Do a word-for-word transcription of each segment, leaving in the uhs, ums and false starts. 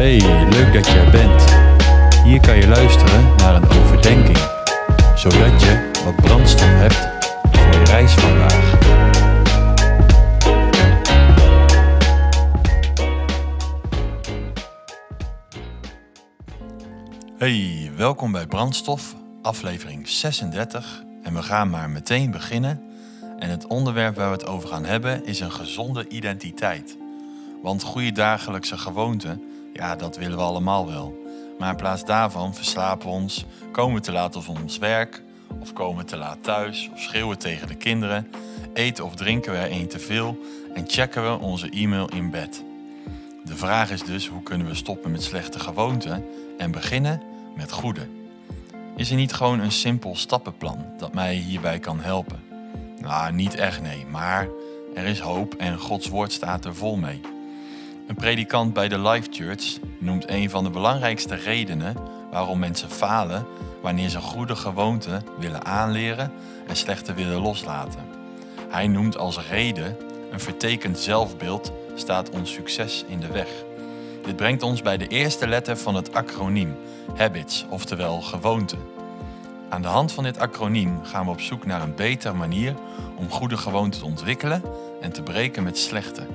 Hey, leuk dat je er bent. Hier kan je luisteren naar een overdenking, zodat je wat brandstof hebt voor je reis vandaag. Hey, welkom bij Brandstof, aflevering zesendertig. En we gaan maar meteen beginnen. En het onderwerp waar we het over gaan hebben is een gezonde identiteit. Want goede dagelijkse gewoonten, ja, dat willen we allemaal wel. Maar in plaats daarvan verslapen we ons, komen we te laat op ons werk, of komen we te laat thuis, of schreeuwen tegen de kinderen, eten of drinken we er een te veel en checken we onze e-mail in bed. De vraag is dus, hoe kunnen we stoppen met slechte gewoonten en beginnen met goede? Is er niet gewoon een simpel stappenplan dat mij hierbij kan helpen? Nou, niet echt nee, maar er is hoop en Gods woord staat er vol mee. Een predikant bij de Life Church noemt een van de belangrijkste redenen waarom mensen falen wanneer ze goede gewoonten willen aanleren en slechte willen loslaten. Hij noemt als reden een vertekend zelfbeeld staat ons succes in de weg. Dit brengt ons bij de eerste letter van het acroniem, habits, oftewel gewoonten. Aan de hand van dit acroniem gaan we op zoek naar een betere manier om goede gewoonten te ontwikkelen en te breken met slechte.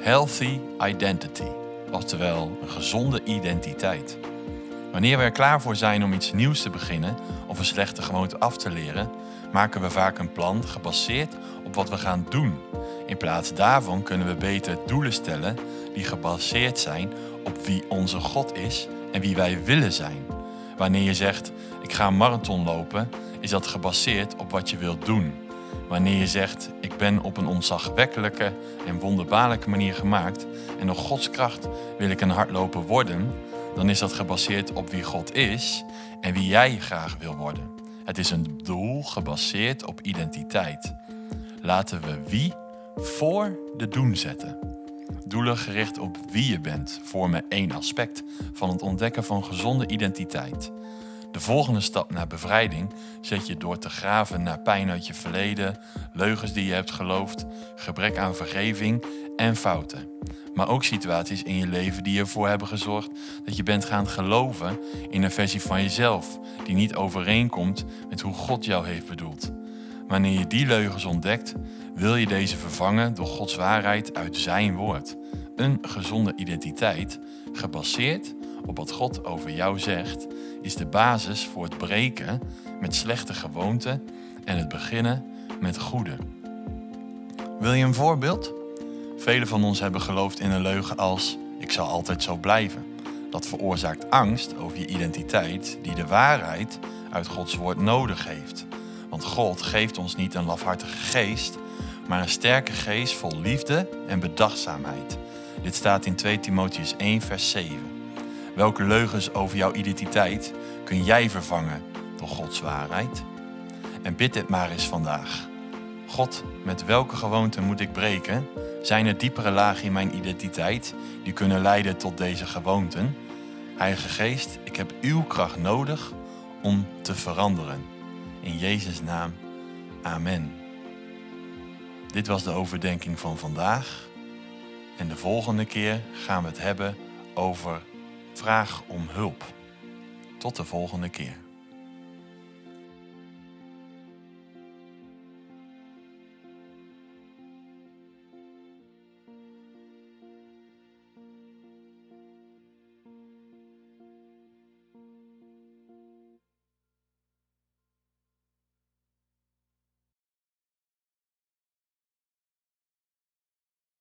Healthy identity, oftewel een gezonde identiteit. Wanneer we er klaar voor zijn om iets nieuws te beginnen of een slechte gewoonte af te leren, maken we vaak een plan gebaseerd op wat we gaan doen. In plaats daarvan kunnen we beter doelen stellen die gebaseerd zijn op wie onze God is en wie wij willen zijn. Wanneer je zegt, ik ga een marathon lopen, is dat gebaseerd op wat je wilt doen. Wanneer je zegt, ik ben op een ontzagwekkelijke en wonderbaarlijke manier gemaakt en door Gods kracht wil ik een hardloper worden, dan is dat gebaseerd op wie God is en wie jij graag wil worden. Het is een doel gebaseerd op identiteit. Laten we wie voor de doen zetten. Doelen gericht op wie je bent vormen één aspect van het ontdekken van gezonde identiteit. De volgende stap naar bevrijding zet je door te graven naar pijn uit je verleden, leugens die je hebt geloofd, gebrek aan vergeving en fouten. Maar ook situaties in je leven die ervoor hebben gezorgd dat je bent gaan geloven in een versie van jezelf die niet overeenkomt met hoe God jou heeft bedoeld. Wanneer je die leugens ontdekt, wil je deze vervangen door Gods waarheid uit zijn woord. Een gezonde identiteit, gebaseerd op wat God over jou zegt, is de basis voor het breken met slechte gewoonten en het beginnen met goede. Wil je een voorbeeld? Velen van ons hebben geloofd in een leugen als ik zal altijd zo blijven. Dat veroorzaakt angst over je identiteit die de waarheid uit Gods woord nodig heeft. Want God geeft ons niet een lafhartige geest, maar een sterke geest vol liefde en bedachtzaamheid. Dit staat in Tweede Timotheüs één vers zeven. Welke leugens over jouw identiteit kun jij vervangen door Gods waarheid? En bid dit maar eens vandaag. God, met welke gewoonten moet ik breken? Zijn er diepere lagen in mijn identiteit die kunnen leiden tot deze gewoonten? Heilige Geest, ik heb uw kracht nodig om te veranderen. In Jezus' naam, amen. Dit was de overdenking van vandaag. En de volgende keer gaan we het hebben over vraag om hulp. Tot de volgende keer.